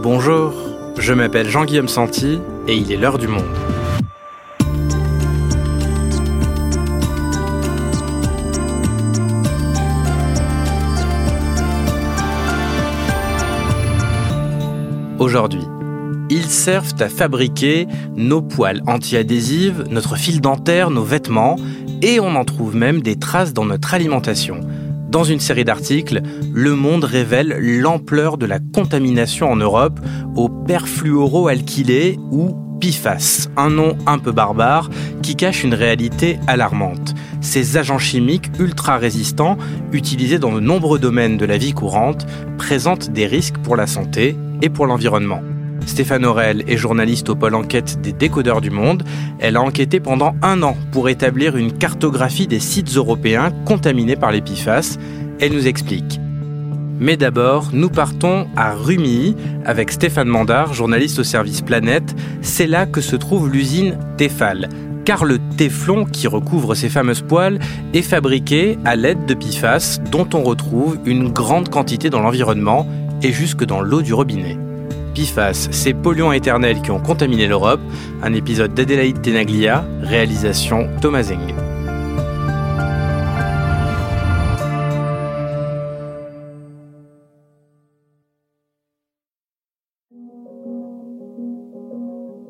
Bonjour, je m'appelle Jean-Guillaume Santi et il est l'heure du Monde. Aujourd'hui, ils servent à fabriquer nos poils anti-adhésives, notre fil dentaire, nos vêtements, et on en trouve même des traces dans notre alimentation. Dans une série d'articles, Le Monde révèle l'ampleur de la contamination en Europe aux perfluoroalkylés ou PFAS, un nom un peu barbare qui cache une réalité alarmante. Ces agents chimiques ultra-résistants, utilisés dans de nombreux domaines de la vie courante, présentent des risques pour la santé et pour l'environnement. Stéphane Horel est journaliste au pôle enquête des Décodeurs du Monde. Elle a enquêté pendant 1 an pour établir une cartographie des sites européens contaminés par les PFAS. Elle nous explique. Mais d'abord, nous partons à Rumilly avec Stéphane Mandard, journaliste au service Planète. C'est là que se trouve l'usine Tefal, car le téflon qui recouvre ces fameuses poils est fabriqué à l'aide de PFAS dont on retrouve une grande quantité dans l'environnement et jusque dans l'eau du robinet. PFAS, ces polluants éternels qui ont contaminé l'Europe, un épisode d'Adélaïde Tenaglia, réalisation Thomas Zeng.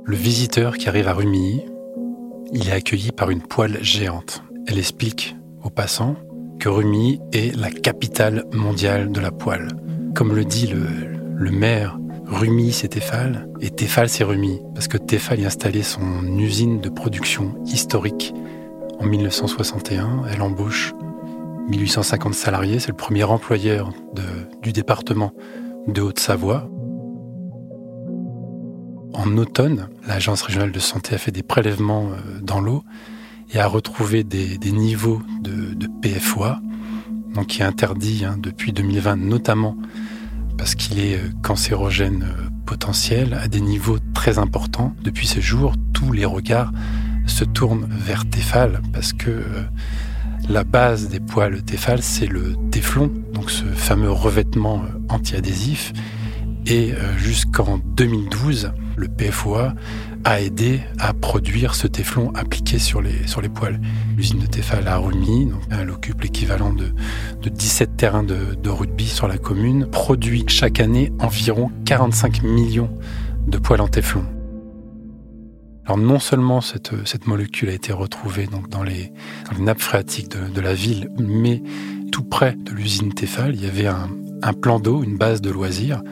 Le visiteur qui arrive à Rumilly, il est accueilli par une poêle géante. Elle explique aux passants que Rumilly est la capitale mondiale de la poêle. Comme le dit le maire, Rumilly c'est Tefal, et Tefal c'est Rumilly, parce que Tefal y a installé son usine de production historique en 1961. Elle embauche 1850 salariés, c'est le premier employeur du département de Haute-Savoie. En automne, l'Agence régionale de santé a fait des prélèvements dans l'eau et a retrouvé des niveaux de PFOA, donc qui est interdit depuis 2020 notamment, parce qu'il est cancérogène potentiel à des niveaux très importants. Depuis ce jour, tous les regards se tournent vers Tefal parce que la base des poils Tefal, c'est le téflon, donc ce fameux revêtement anti-adhésif. Et jusqu'en 2012, le PFOA a aidé à produire ce téflon appliqué sur les poils. L'usine de Tefal à Rumilly, donc elle occupe l'équivalent de 17 terrains de rugby sur la commune, produit chaque année environ 45 millions de poils en téflon. Alors non seulement cette molécule a été retrouvée donc dans les nappes phréatiques de la ville, mais tout près de l'usine Tefal, il y avait un plan d'eau, une base de loisirs,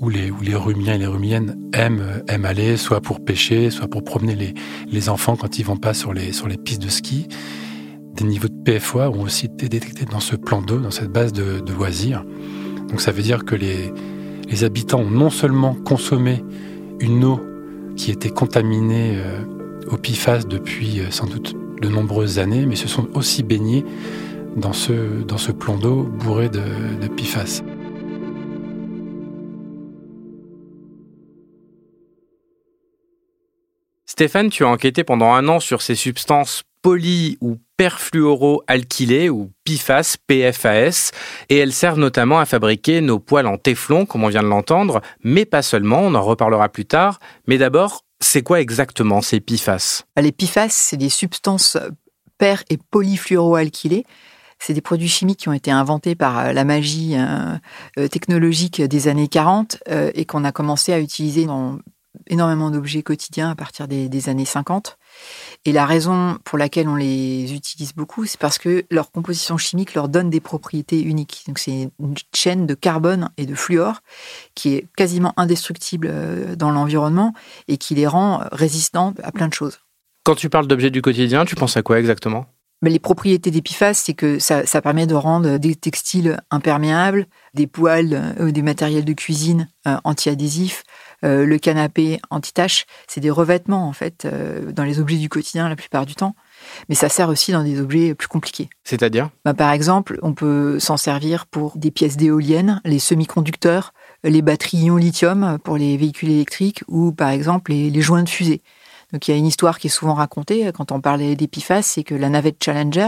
où les Rumiliens et les Rumiliennes aiment aller, soit pour pêcher, soit pour promener les enfants quand ils ne vont pas sur les pistes de ski. Des niveaux de PFOA ont aussi été détectés dans ce plan d'eau, dans cette base de loisirs. Donc ça veut dire que les habitants ont non seulement consommé une eau qui était contaminée au PFAS depuis sans doute de nombreuses années, mais se sont aussi baignés dans ce plan d'eau bourré de PFAS. Stéphane, tu as enquêté pendant 1 an sur ces substances poly- ou perfluoroalkylées ou PFAS, et elles servent notamment à fabriquer nos poils en téflon, comme on vient de l'entendre, mais pas seulement, on en reparlera plus tard. Mais d'abord, c'est quoi exactement ces PFAS ? Les PFAS, c'est des substances per- et polyfluoroalkylées. C'est des produits chimiques qui ont été inventés par la magie technologique des années 40 et qu'on a commencé à utiliser dans énormément d'objets quotidiens à partir des années 50. Et la raison pour laquelle on les utilise beaucoup, c'est parce que leur composition chimique leur donne des propriétés uniques. Donc c'est une chaîne de carbone et de fluor qui est quasiment indestructible dans l'environnement et qui les rend résistants à plein de choses. Quand tu parles d'objets du quotidien, tu penses à quoi exactement ? Les propriétés des PFAS, c'est que ça permet de rendre des textiles imperméables, des poêles, des matériels de cuisine anti-adhésifs, le canapé anti-tache. C'est des revêtements, en fait, dans les objets du quotidien la plupart du temps. Mais ça sert aussi dans des objets plus compliqués. C'est-à-dire ? Par exemple, on peut s'en servir pour des pièces d'éoliennes, les semi-conducteurs, les batteries ion-lithium pour les véhicules électriques ou, par exemple, les joints de fusée. Donc il y a une histoire qui est souvent racontée quand on parlait des PFAS, c'est que la navette Challenger,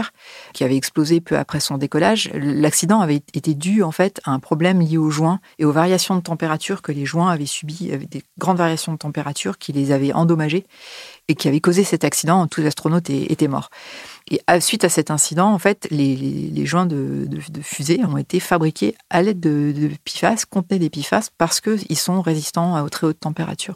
qui avait explosé peu après son décollage, l'accident avait été dû en fait à un problème lié aux joints et aux variations de température que les joints avaient subies, avec des grandes variations de température qui les avaient endommagés et qui avaient causé cet accident. Tous les astronautes étaient morts. Et suite à cet incident, en fait, les joints de fusée ont été fabriqués à l'aide de PFAS, contenaient des PFAS, parce qu'ils sont résistants à très haute température.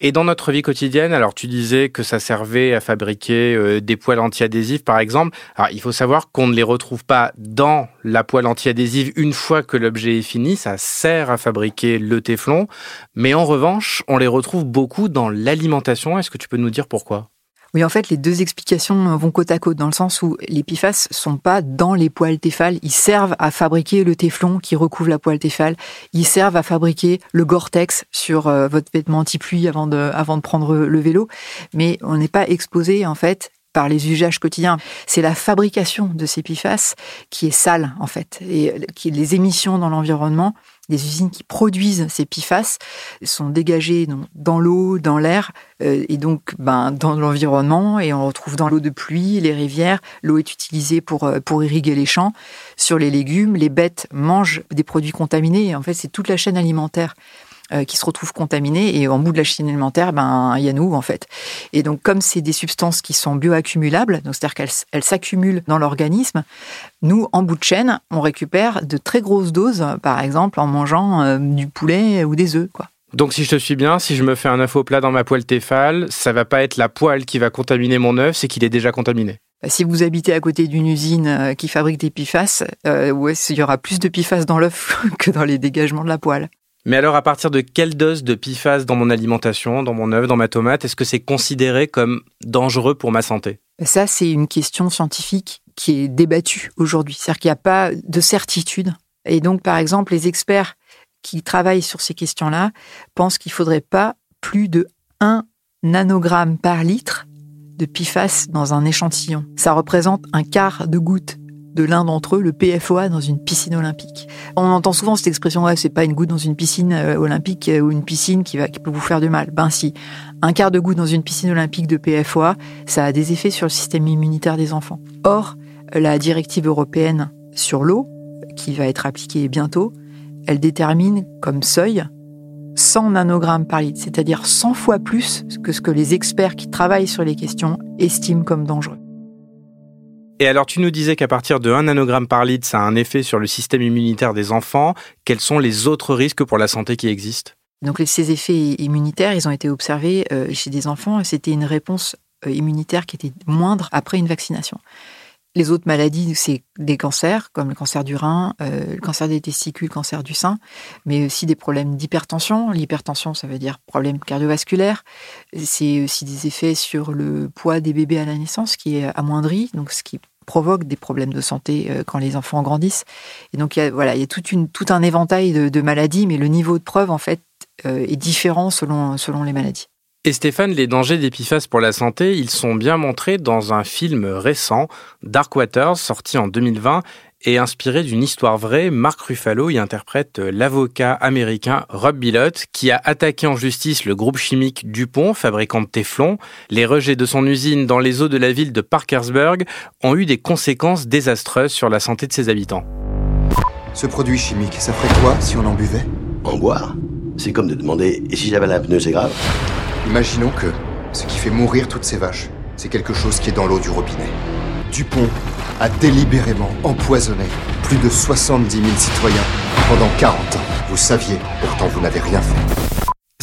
Et dans notre vie quotidienne, alors tu disais que ça servait à fabriquer des poêles anti-adhésives par exemple. Alors il faut savoir qu'on ne les retrouve pas dans la poêle anti-adhésive une fois que l'objet est fini, ça sert à fabriquer le téflon. Mais en revanche, on les retrouve beaucoup dans l'alimentation. Est-ce que tu peux nous dire pourquoi ? Oui, en fait, les deux explications vont côte à côte, dans le sens où les PFAS sont pas dans les poêles Tefal. Ils servent à fabriquer le téflon qui recouvre la poêle Tefal. Ils servent à fabriquer le Gore-Tex sur votre vêtement anti-pluie avant de prendre le vélo. Mais on n'est pas exposé, en fait, par les usages quotidiens. C'est la fabrication de ces PFAS qui est sale, en fait, et qui les émissions dans l'environnement. Les usines qui produisent ces PFAS sont dégagées dans l'eau, dans l'air, et donc dans l'environnement. Et on le retrouve dans l'eau de pluie, les rivières. L'eau est utilisée pour irriguer les champs. Sur les légumes, les bêtes mangent des produits contaminés. Et en fait, c'est toute la chaîne alimentaire qui se retrouvent contaminés, et en bout de la chaîne alimentaire, il y a nous en fait. Et donc comme c'est des substances qui sont bioaccumulables, donc c'est-à-dire qu'elles s'accumulent dans l'organisme, nous en bout de chaîne, on récupère de très grosses doses, par exemple en mangeant du poulet ou des œufs, quoi. Donc si je te suis bien, si je me fais un œuf au plat dans ma poêle Tefal, ça va pas être la poêle qui va contaminer mon œuf, c'est qu'il est déjà contaminé. Si vous habitez à côté d'une usine qui fabrique des PFAS, il y aura plus de PFAS dans l'œuf que dans les dégagements de la poêle. Mais alors, à partir de quelle dose de PFAS dans mon alimentation, dans mon œuf, dans ma tomate, est-ce que c'est considéré comme dangereux pour ma santé ? Ça, c'est une question scientifique qui est débattue aujourd'hui. C'est-à-dire qu'il n'y a pas de certitude. Et donc, par exemple, les experts qui travaillent sur ces questions-là pensent qu'il ne faudrait pas plus de 1 nanogramme par litre de PFAS dans un échantillon. Ça représente un quart de goutte de l'un d'entre eux, le PFOA, dans une piscine olympique. On entend souvent cette expression, c'est pas une goutte dans une piscine olympique ou une piscine qui peut vous faire du mal. Si, un quart de goutte dans une piscine olympique de PFOA, ça a des effets sur le système immunitaire des enfants. Or, la directive européenne sur l'eau, qui va être appliquée bientôt, elle détermine comme seuil 100 nanogrammes par litre, c'est-à-dire 100 fois plus que ce que les experts qui travaillent sur les questions estiment comme dangereux. Et alors, tu nous disais qu'à partir de 1 nanogramme par litre, ça a un effet sur le système immunitaire des enfants. Quels sont les autres risques pour la santé qui existent ? Donc, ces effets immunitaires, ils ont été observés chez des enfants. C'était une réponse immunitaire qui était moindre après une vaccination. Les autres maladies, c'est des cancers, comme le cancer du rein, le cancer des testicules, le cancer du sein, mais aussi des problèmes d'hypertension. L'hypertension, ça veut dire problème cardiovasculaire. C'est aussi des effets sur le poids des bébés à la naissance qui est amoindri, donc ce qui provoque des problèmes de santé quand les enfants grandissent. Et donc, il y a tout un éventail de maladies, mais le niveau de preuve, en fait, est différent selon les maladies. Et Stéphane, les dangers des PFAS pour la santé, ils sont bien montrés dans un film récent, Dark Waters, sorti en 2020 et inspiré d'une histoire vraie. Marc Ruffalo y interprète l'avocat américain Rob Bilott, qui a attaqué en justice le groupe chimique Dupont, fabricant de Téflon. Les rejets de son usine dans les eaux de la ville de Parkersburg ont eu des conséquences désastreuses sur la santé de ses habitants. Ce produit chimique, ça ferait quoi si on en buvait ? En boire ? C'est comme de demander « et si j'avale un pneu, c'est grave ?» Imaginons que ce qui fait mourir toutes ces vaches, c'est quelque chose qui est dans l'eau du robinet. Dupont a délibérément empoisonné plus de 70 000 citoyens pendant 40 ans. Vous saviez, pourtant vous n'avez rien fait.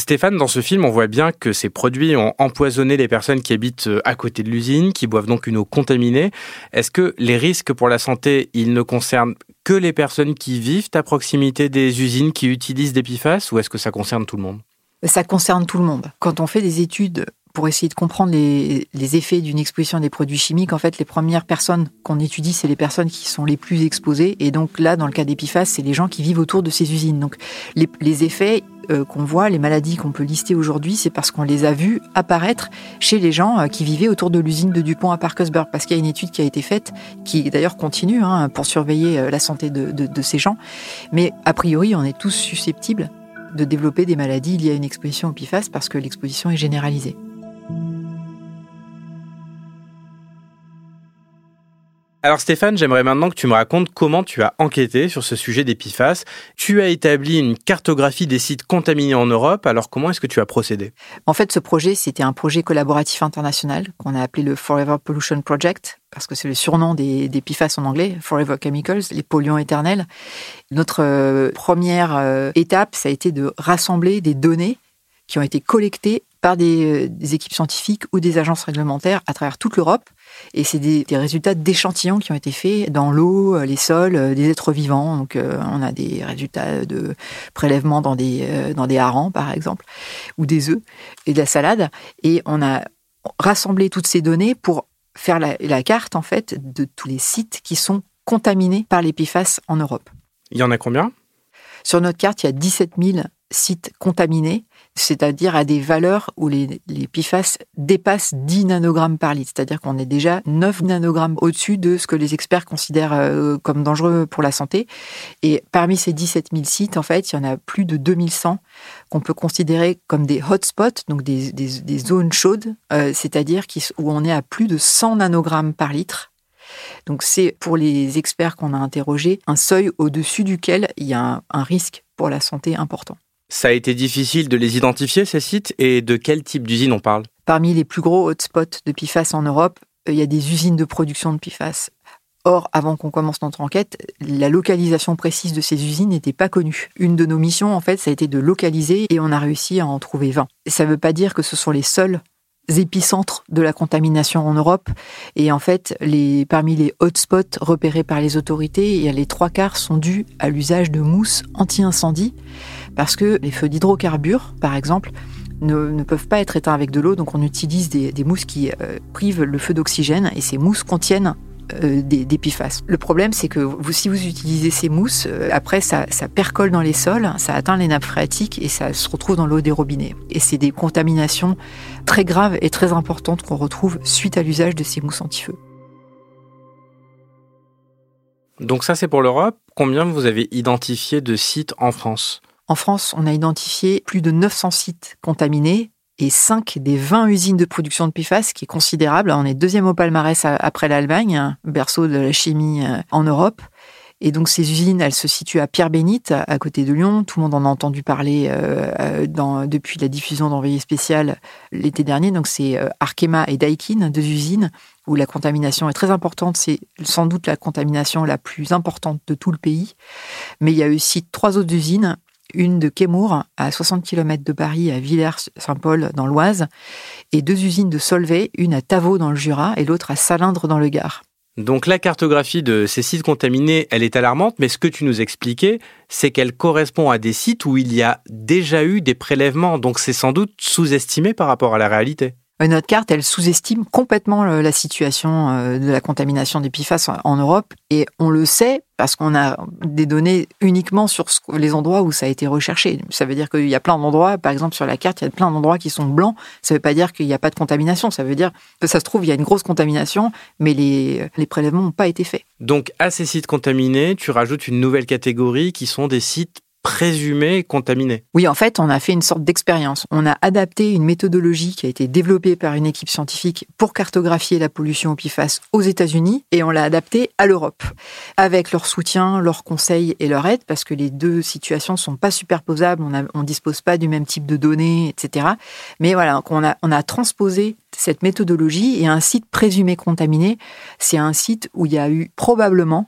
Stéphane, dans ce film, on voit bien que ces produits ont empoisonné les personnes qui habitent à côté de l'usine, qui boivent donc une eau contaminée. Est-ce que les risques pour la santé, ils ne concernent que les personnes qui vivent à proximité des usines qui utilisent des PFAS, ou est-ce que ça concerne tout le monde ? Ça concerne tout le monde. Quand on fait des études pour essayer de comprendre les effets d'une exposition à des produits chimiques, en fait, les premières personnes qu'on étudie, c'est les personnes qui sont les plus exposées. Et donc là, dans le cas des PFAS, c'est les gens qui vivent autour de ces usines. Donc les effets qu'on voit, les maladies qu'on peut lister aujourd'hui, c'est parce qu'on les a vues apparaître chez les gens qui vivaient autour de l'usine de Dupont à Parkersburg. Parce qu'il y a une étude qui a été faite, qui d'ailleurs continue pour surveiller la santé de ces gens. Mais a priori, on est tous susceptibles de développer des maladies liées à une exposition au PFAS parce que l'exposition est généralisée. Alors Stéphane, j'aimerais maintenant que tu me racontes comment tu as enquêté sur ce sujet des PFAS. Tu as établi une cartographie des sites contaminés en Europe, alors comment est-ce que tu as procédé ? En fait, ce projet, c'était un projet collaboratif international qu'on a appelé le Forever Pollution Project, parce que c'est le surnom des PFAS en anglais, Forever Chemicals, les polluants éternels. Notre première étape, ça a été de rassembler des données qui ont été collectées par des équipes scientifiques ou des agences réglementaires à travers toute l'Europe. Et c'est des résultats d'échantillons qui ont été faits dans l'eau, les sols, des êtres vivants. Donc, on a des résultats de prélèvements dans des harengs, par exemple, ou des œufs et de la salade. Et on a rassemblé toutes ces données pour faire la carte, en fait, de tous les sites qui sont contaminés par les PFAS en Europe. Il y en a combien ? Sur notre carte, il y a 17 000 sites contaminés, c'est-à-dire à des valeurs où les PFAS dépassent 10 nanogrammes par litre. C'est-à-dire qu'on est déjà 9 nanogrammes au-dessus de ce que les experts considèrent comme dangereux pour la santé. Et parmi ces 17 000 sites, en fait, il y en a plus de 2100 qu'on peut considérer comme des hotspots, donc des zones chaudes, c'est-à-dire où on est à plus de 100 nanogrammes par litre. Donc c'est, pour les experts qu'on a interrogés, un seuil au-dessus duquel il y a un risque pour la santé important. Ça a été difficile de les identifier, ces sites, et de quel type d'usine on parle ? Parmi les plus gros hotspots de PFAS en Europe, il y a des usines de production de PFAS. Or, avant qu'on commence notre enquête, la localisation précise de ces usines n'était pas connue. Une de nos missions, en fait, ça a été de localiser, et on a réussi à en trouver 20. Ça ne veut pas dire que ce sont les seuls épicentres de la contamination en Europe. Et en fait, parmi les hotspots repérés par les autorités, les 3/4 sont dus à l'usage de mousses anti-incendie, parce que les feux d'hydrocarbures, par exemple, ne peuvent pas être éteints avec de l'eau, donc on utilise des mousses qui privent le feu d'oxygène, et ces mousses contiennent des PFAS. Le problème, c'est que si vous utilisez ces mousses, après ça percole dans les sols, ça atteint les nappes phréatiques et ça se retrouve dans l'eau des robinets. Et c'est des contaminations très graves et très importantes qu'on retrouve suite à l'usage de ces mousses anti-feu. Donc ça, c'est pour l'Europe. Combien vous avez identifié de sites en France ? En France, on a identifié plus de 900 sites contaminés, et 5 des 20 usines de production de PFAS, ce qui est considérable. On est deuxième au palmarès après l'Allemagne, berceau de la chimie en Europe. Et donc ces usines, elles se situent à Pierre-Bénite, à côté de Lyon. Tout le monde en a entendu parler depuis la diffusion d'Envoyé spécial l'été dernier. Donc c'est Arkema et Daikin, deux usines où la contamination est très importante. C'est sans doute la contamination la plus importante de tout le pays. Mais il y a aussi 3 autres usines. Une de Chemours, à 60 km de Paris, à Villers-Saint-Paul, dans l'Oise, et 2 usines de Solvay, une à Tavaux, dans le Jura, et l'autre à Salindre, dans le Gard. Donc la cartographie de ces sites contaminés, elle est alarmante, mais ce que tu nous expliquais, c'est qu'elle correspond à des sites où il y a déjà eu des prélèvements, donc c'est sans doute sous-estimé par rapport à la réalité. Notre carte, elle sous-estime complètement la situation de la contamination des PFAS en Europe. Et on le sait parce qu'on a des données uniquement sur les endroits où ça a été recherché. Ça veut dire qu'il y a plein d'endroits, par exemple sur la carte, il y a plein d'endroits qui sont blancs. Ça ne veut pas dire qu'il n'y a pas de contamination. Ça veut dire que ça se trouve, il y a une grosse contamination, mais les prélèvements n'ont pas été faits. Donc à ces sites contaminés, tu rajoutes une nouvelle catégorie qui sont des sites présumés contaminés. Oui, en fait, on a fait une sorte d'expérience. On a adapté une méthodologie qui a été développée par une équipe scientifique pour cartographier la pollution aux PFAS aux États-Unis, et on l'a adaptée à l'Europe, avec leur soutien, leurs conseils et leur aide, parce que les deux situations ne sont pas superposables, on ne dispose pas du même type de données, etc. Mais voilà, on a transposé cette méthodologie, et un site présumé contaminé, c'est un site où il y a eu probablement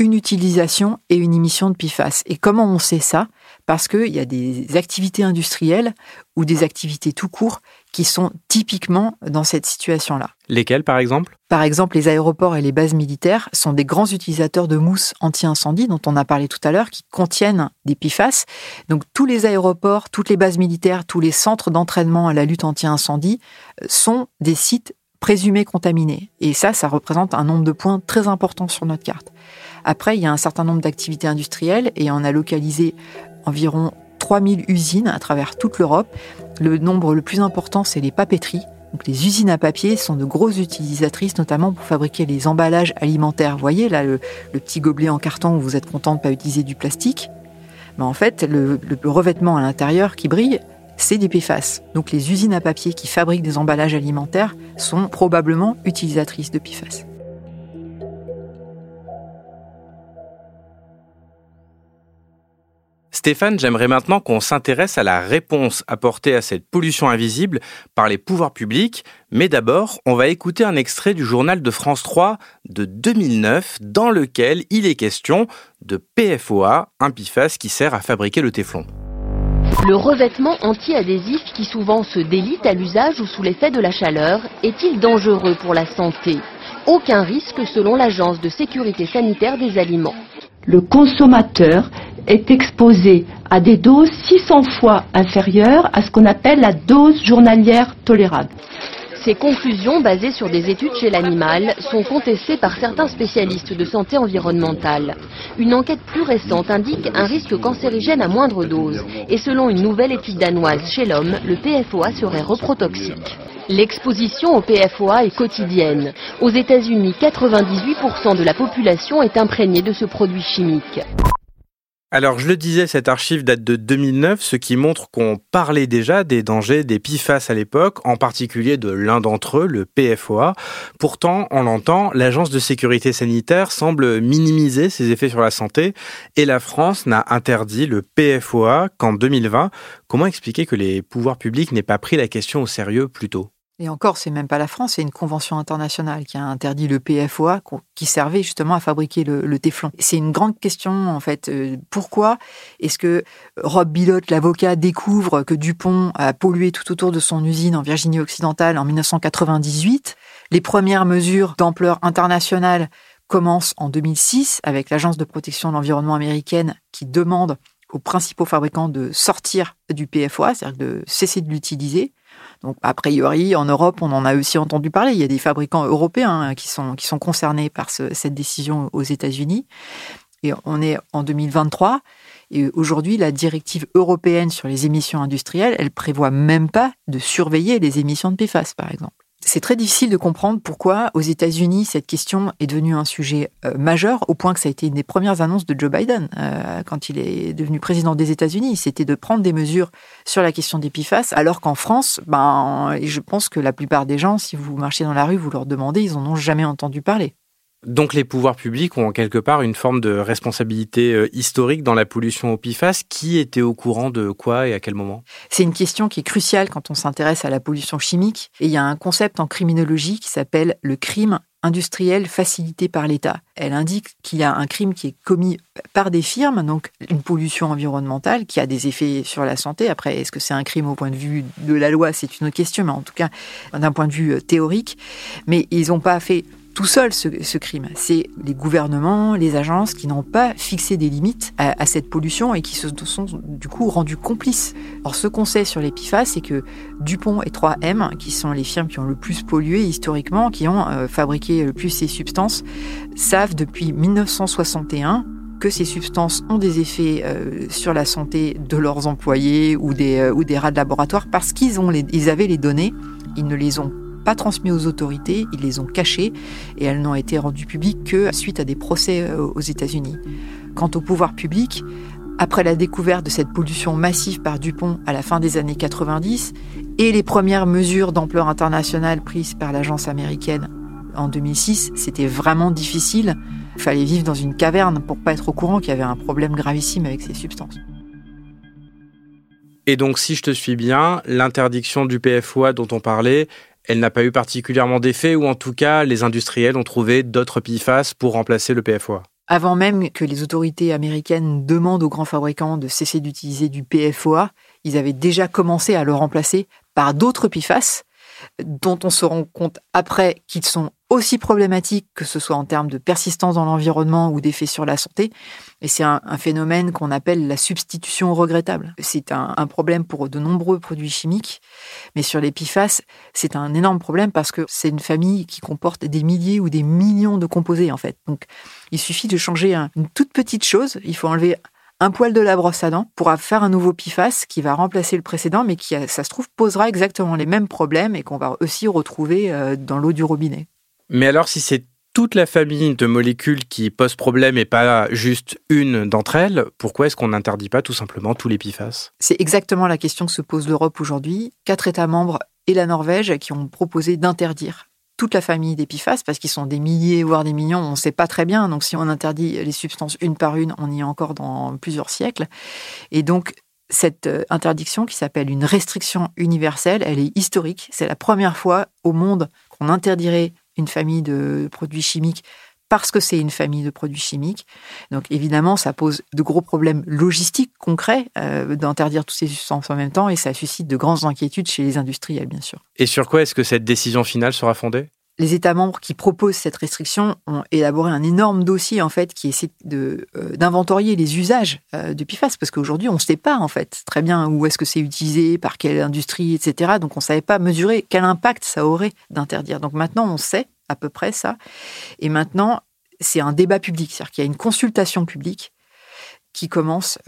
une utilisation et une émission de PFAS. Et comment on sait ça ? Parce qu'il y a des activités industrielles ou des activités tout court qui sont typiquement dans cette situation-là. Lesquelles, par exemple ? Par exemple, les aéroports et les bases militaires sont des grands utilisateurs de mousses anti-incendie, dont on a parlé tout à l'heure, qui contiennent des PFAS. Donc, tous les aéroports, toutes les bases militaires, tous les centres d'entraînement à la lutte anti-incendie sont des sites présumés contaminés. Et ça représente un nombre de points très important sur notre carte. Après, il y a un certain nombre d'activités industrielles et on a localisé environ 3000 usines à travers toute l'Europe. Le nombre le plus important, c'est les papeteries. Donc, les usines à papier sont de grosses utilisatrices, notamment pour fabriquer les emballages alimentaires. Vous voyez, là, le petit gobelet en carton où vous êtes content de ne pas utiliser du plastique. Mais en fait, le revêtement à l'intérieur qui brille, c'est des PFAS. Donc, les usines à papier qui fabriquent des emballages alimentaires sont probablement utilisatrices de PFAS. Stéphane, j'aimerais maintenant qu'on s'intéresse à la réponse apportée à cette pollution invisible par les pouvoirs publics. Mais d'abord, on va écouter un extrait du journal de France 3 de 2009 dans lequel il est question de PFOA, un PFAS qui sert à fabriquer le Téflon. Le revêtement anti-adhésif qui souvent se délite à l'usage ou sous l'effet de la chaleur est-il dangereux pour la santé ? Aucun risque selon l'Agence de sécurité sanitaire des aliments. Le consommateur est exposé à des doses 600 fois inférieures à ce qu'on appelle la dose journalière tolérable. Ces conclusions, basées sur des études chez l'animal, sont contestées par certains spécialistes de santé environnementale. Une enquête plus récente indique un risque cancérigène à moindre dose. Et selon une nouvelle étude danoise chez l'homme, le PFOA serait reprotoxique. L'exposition au PFOA est quotidienne. Aux États-Unis, 98% de la population est imprégnée de ce produit chimique. Alors, je le disais, cette archive date de 2009, ce qui montre qu'on parlait déjà des dangers des PFAS à l'époque, en particulier de l'un d'entre eux, le PFOA. Pourtant, on l'entend, l'Agence de sécurité sanitaire semble minimiser ses effets sur la santé et la France n'a interdit le PFOA qu'en 2020. Comment expliquer que les pouvoirs publics n'aient pas pris la question au sérieux plus tôt ? Et encore, c'est même pas la France, c'est une convention internationale qui a interdit le PFOA, qui servait justement à fabriquer le Téflon. C'est une grande question, en fait. Pourquoi est-ce que Rob Bilott, l'avocat, découvre que Dupont a pollué tout autour de son usine en Virginie-Occidentale en 1998 ? Les premières mesures d'ampleur internationale commencent en 2006 avec l'Agence de protection de l'environnement américaine qui demande aux principaux fabricants de sortir du PFOA, c'est-à-dire de cesser de l'utiliser. Donc, a priori, en Europe, on en a aussi entendu parler. Il y a des fabricants européens qui sont concernés par cette décision aux États-Unis. Et on est en 2023. Et aujourd'hui, la directive européenne sur les émissions industrielles, elle prévoit même pas de surveiller les émissions de PFAS, par exemple. C'est très difficile de comprendre pourquoi, aux États-Unis, cette question est devenue un sujet majeur, au point que ça a été une des premières annonces de Joe Biden quand il est devenu président des États-Unis. C'était de prendre des mesures sur la question des PFAS, alors qu'en France, je pense que la plupart des gens, si vous marchez dans la rue, vous leur demandez, ils n'en ont jamais entendu parler. Donc les pouvoirs publics ont en quelque part une forme de responsabilité historique dans la pollution au PFAS. Qui était au courant de quoi et à quel moment ? C'est une question qui est cruciale quand on s'intéresse à la pollution chimique. Et il y a un concept en criminologie qui s'appelle le crime industriel facilité par l'État. Elle indique qu'il y a un crime qui est commis par des firmes, donc une pollution environnementale qui a des effets sur la santé. Après, est-ce que c'est un crime au point de vue de la loi ? C'est une autre question, mais en tout cas d'un point de vue théorique. Mais ils n'ont pas fait tout seul ce crime. C'est les gouvernements, les agences qui n'ont pas fixé des limites à cette pollution et qui se sont du coup rendus complices. Or, ce qu'on sait sur les PFAS, c'est que Dupont et 3M, qui sont les firmes qui ont le plus pollué historiquement, qui ont fabriqué le plus ces substances, savent depuis 1961 que ces substances ont des effets sur la santé de leurs employés ou des rats de laboratoire parce qu'ils avaient les données, ils ne les ont pas transmis aux autorités, ils les ont cachées et elles n'ont été rendues publiques que suite à des procès aux États-Unis. Quant au pouvoir public, après la découverte de cette pollution massive par Dupont à la fin des années 90 et les premières mesures d'ampleur internationale prises par l'agence américaine en 2006, c'était vraiment difficile. Il fallait vivre dans une caverne pour ne pas être au courant qu'il y avait un problème gravissime avec ces substances. Et donc, si je te suis bien, l'interdiction du PFOA dont on parlait, elle n'a pas eu particulièrement d'effet, ou en tout cas, les industriels ont trouvé d'autres PFAS pour remplacer le PFOA. Avant même que les autorités américaines demandent aux grands fabricants de cesser d'utiliser du PFOA, ils avaient déjà commencé à le remplacer par d'autres PFAS, dont on se rend compte après qu'ils sont aussi problématiques, que ce soit en termes de persistance dans l'environnement ou d'effets sur la santé. Et c'est un phénomène qu'on appelle la substitution regrettable. C'est un problème pour de nombreux produits chimiques, mais sur les PFAS, c'est un énorme problème parce que c'est une famille qui comporte des milliers ou des millions de composés, en fait. Donc, il suffit de changer une toute petite chose. Il faut enlever un poil de la brosse à dents pour faire un nouveau PFAS qui va remplacer le précédent, mais qui, ça se trouve, posera exactement les mêmes problèmes et qu'on va aussi retrouver dans l'eau du robinet. Mais alors, si c'est toute la famille de molécules qui pose problème et pas juste une d'entre elles, pourquoi est-ce qu'on n'interdit pas tout simplement tous les PFAS ? C'est exactement la question que se pose l'Europe aujourd'hui. 4 États membres et la Norvège qui ont proposé d'interdire toute la famille des PFAS, parce qu'ils sont des milliers, voire des millions, on ne sait pas très bien. Donc, si on interdit les substances une par une, on y est encore dans plusieurs siècles. Et donc, cette interdiction qui s'appelle une restriction universelle, elle est historique. C'est la première fois au monde qu'on interdirait une famille de produits chimiques parce que c'est une famille de produits chimiques. Donc, évidemment, ça pose de gros problèmes logistiques concrets d'interdire toutes ces substances en même temps, et ça suscite de grandes inquiétudes chez les industriels, bien sûr. Et sur quoi est-ce que cette décision finale sera fondée ? Les États membres qui proposent cette restriction ont élaboré un énorme dossier, en fait, qui essaie d'inventorier les usages du PFAS, parce qu'aujourd'hui, on ne sait pas, en fait, très bien où est-ce que c'est utilisé, par quelle industrie, etc. Donc, on ne savait pas mesurer quel impact ça aurait d'interdire. Donc, maintenant, on sait à peu près ça. Et maintenant, c'est un débat public. C'est-à-dire qu'il y a une consultation publique qui commence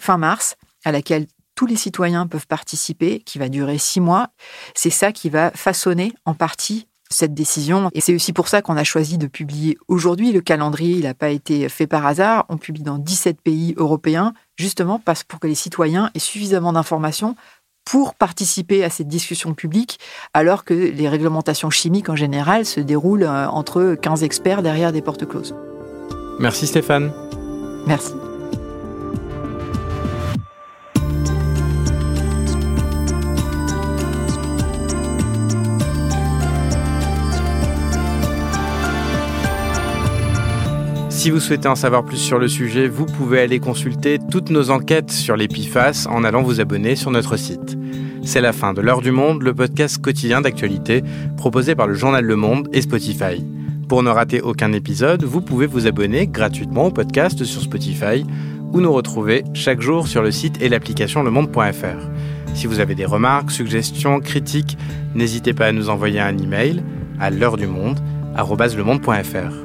fin mars, à laquelle tous les citoyens peuvent participer, qui va durer 6 mois. C'est ça qui va façonner en partie cette décision. Et c'est aussi pour ça qu'on a choisi de publier aujourd'hui. Le calendrier, il n'a pas été fait par hasard. On publie dans 17 pays européens, justement parce pour que les citoyens aient suffisamment d'informations pour participer à cette discussion publique, alors que les réglementations chimiques en général se déroulent entre 15 experts derrière des portes closes. Merci Stéphane. Merci. Si vous souhaitez en savoir plus sur le sujet, vous pouvez aller consulter toutes nos enquêtes sur les PFAS en allant vous abonner sur notre site. C'est la fin de L'Heure du Monde, le podcast quotidien d'actualité proposé par le journal Le Monde et Spotify. Pour ne rater aucun épisode, vous pouvez vous abonner gratuitement au podcast sur Spotify ou nous retrouver chaque jour sur le site et l'application lemonde.fr. Si vous avez des remarques, suggestions, critiques, n'hésitez pas à nous envoyer un email à l'heuredumonde@lemonde.fr.